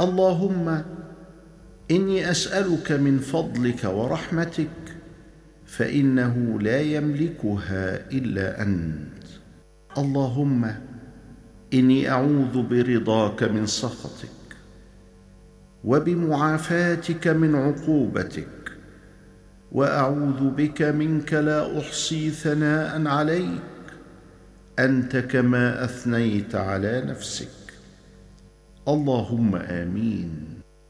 اللهم إني أسألك من فضلك ورحمتك فإنه لا يملكها إلا أنت. اللهم إني أعوذ برضاك من سخطك وبمعافاتك من عقوبتك، وأعوذ بك منك لا أحصي ثناء عليك أنت كما أثنيت على نفسك. اللهم آمين.